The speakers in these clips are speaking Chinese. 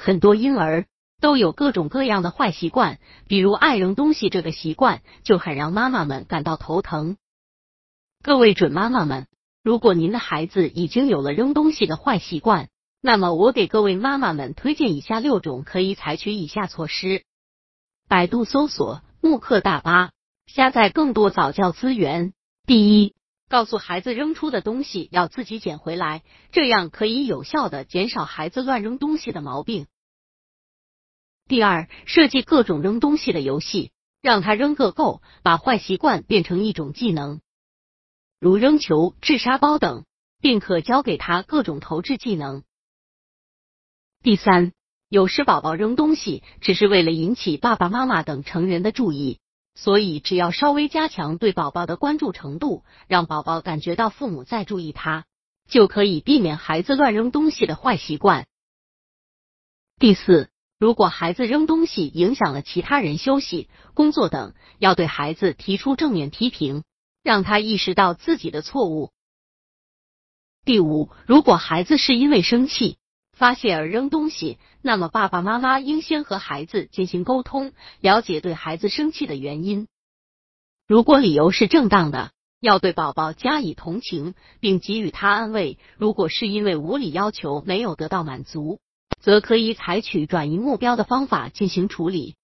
很多婴儿都有各种各样的坏习惯，比如爱扔东西这个习惯就很让妈妈们感到头疼。各位准妈妈们，如果您的孩子已经有了扔东西的坏习惯，那么我给各位妈妈们推荐以下6种可以采取以下措施。百度搜索慕课大巴，下载更多早教资源。第一，告诉孩子扔出的东西要自己捡回来，这样可以有效地减少孩子乱扔东西的毛病。第二，设计各种扔东西的游戏，让他扔个够，把坏习惯变成一种技能，如扔球、掷沙包等，并可教给他各种投掷技能。第三，有时宝宝扔东西只是为了引起爸爸妈妈等成人的注意，所以只要稍微加强对宝宝的关注程度，让宝宝感觉到父母在注意他，就可以避免孩子乱扔东西的坏习惯。第四，如果孩子扔东西影响了其他人休息、工作等，要对孩子提出正面批评，让他意识到自己的错误。第五，如果孩子是因为生气、发泄而扔东西，那么爸爸妈妈应先和孩子进行沟通，了解对孩子生气的原因。如果理由是正当的，要对宝宝加以同情，并给予他安慰。如果是因为无理要求没有得到满足，则可以采取转移目标的方法进行处理。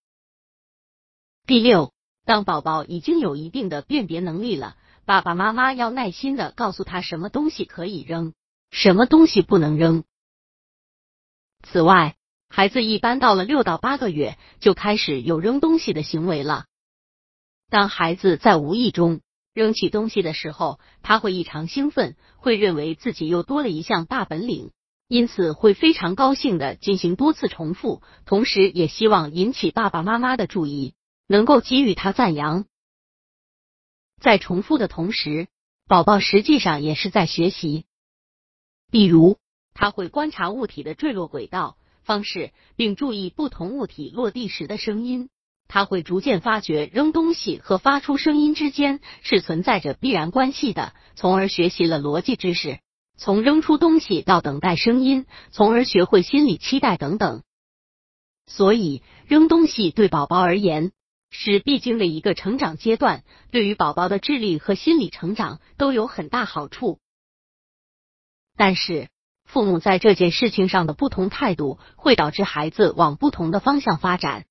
第六，当宝宝已经有一定的辨别能力了，爸爸妈妈要耐心地告诉他什么东西可以扔，什么东西不能扔。此外，孩子一般到了6到8个月就开始有扔东西的行为了。当孩子在无意中扔起东西的时候，他会异常兴奋，会认为自己又多了一项大本领。因此会非常高兴地进行多次重复，同时也希望引起爸爸妈妈的注意，能够给予他赞扬。在重复的同时，宝宝实际上也是在学习。比如，他会观察物体的坠落轨道、方式，并注意不同物体落地时的声音。他会逐渐发觉扔东西和发出声音之间是存在着必然关系的，从而学习了逻辑知识。从扔出东西到等待声音，从而学会心理期待等等。所以，扔东西对宝宝而言是必经的一个成长阶段，对于宝宝的智力和心理成长都有很大好处。但是，父母在这件事情上的不同态度会导致孩子往不同的方向发展。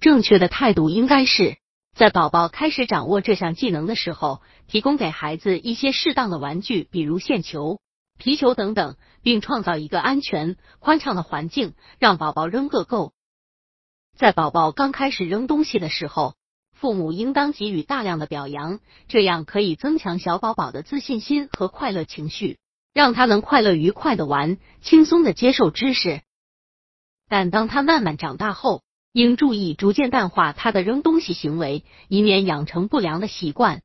正确的态度应该是，在宝宝开始掌握这项技能的时候，提供给孩子一些适当的玩具，比如线球、皮球等等，并创造一个安全、宽敞的环境，让宝宝扔个够。在宝宝刚开始扔东西的时候，父母应当给予大量的表扬，这样可以增强小宝宝的自信心和快乐情绪，让他能快乐愉快的玩，轻松的接受知识。但当他慢慢长大后，应注意逐渐淡化他的扔东西行为，以免养成不良的习惯。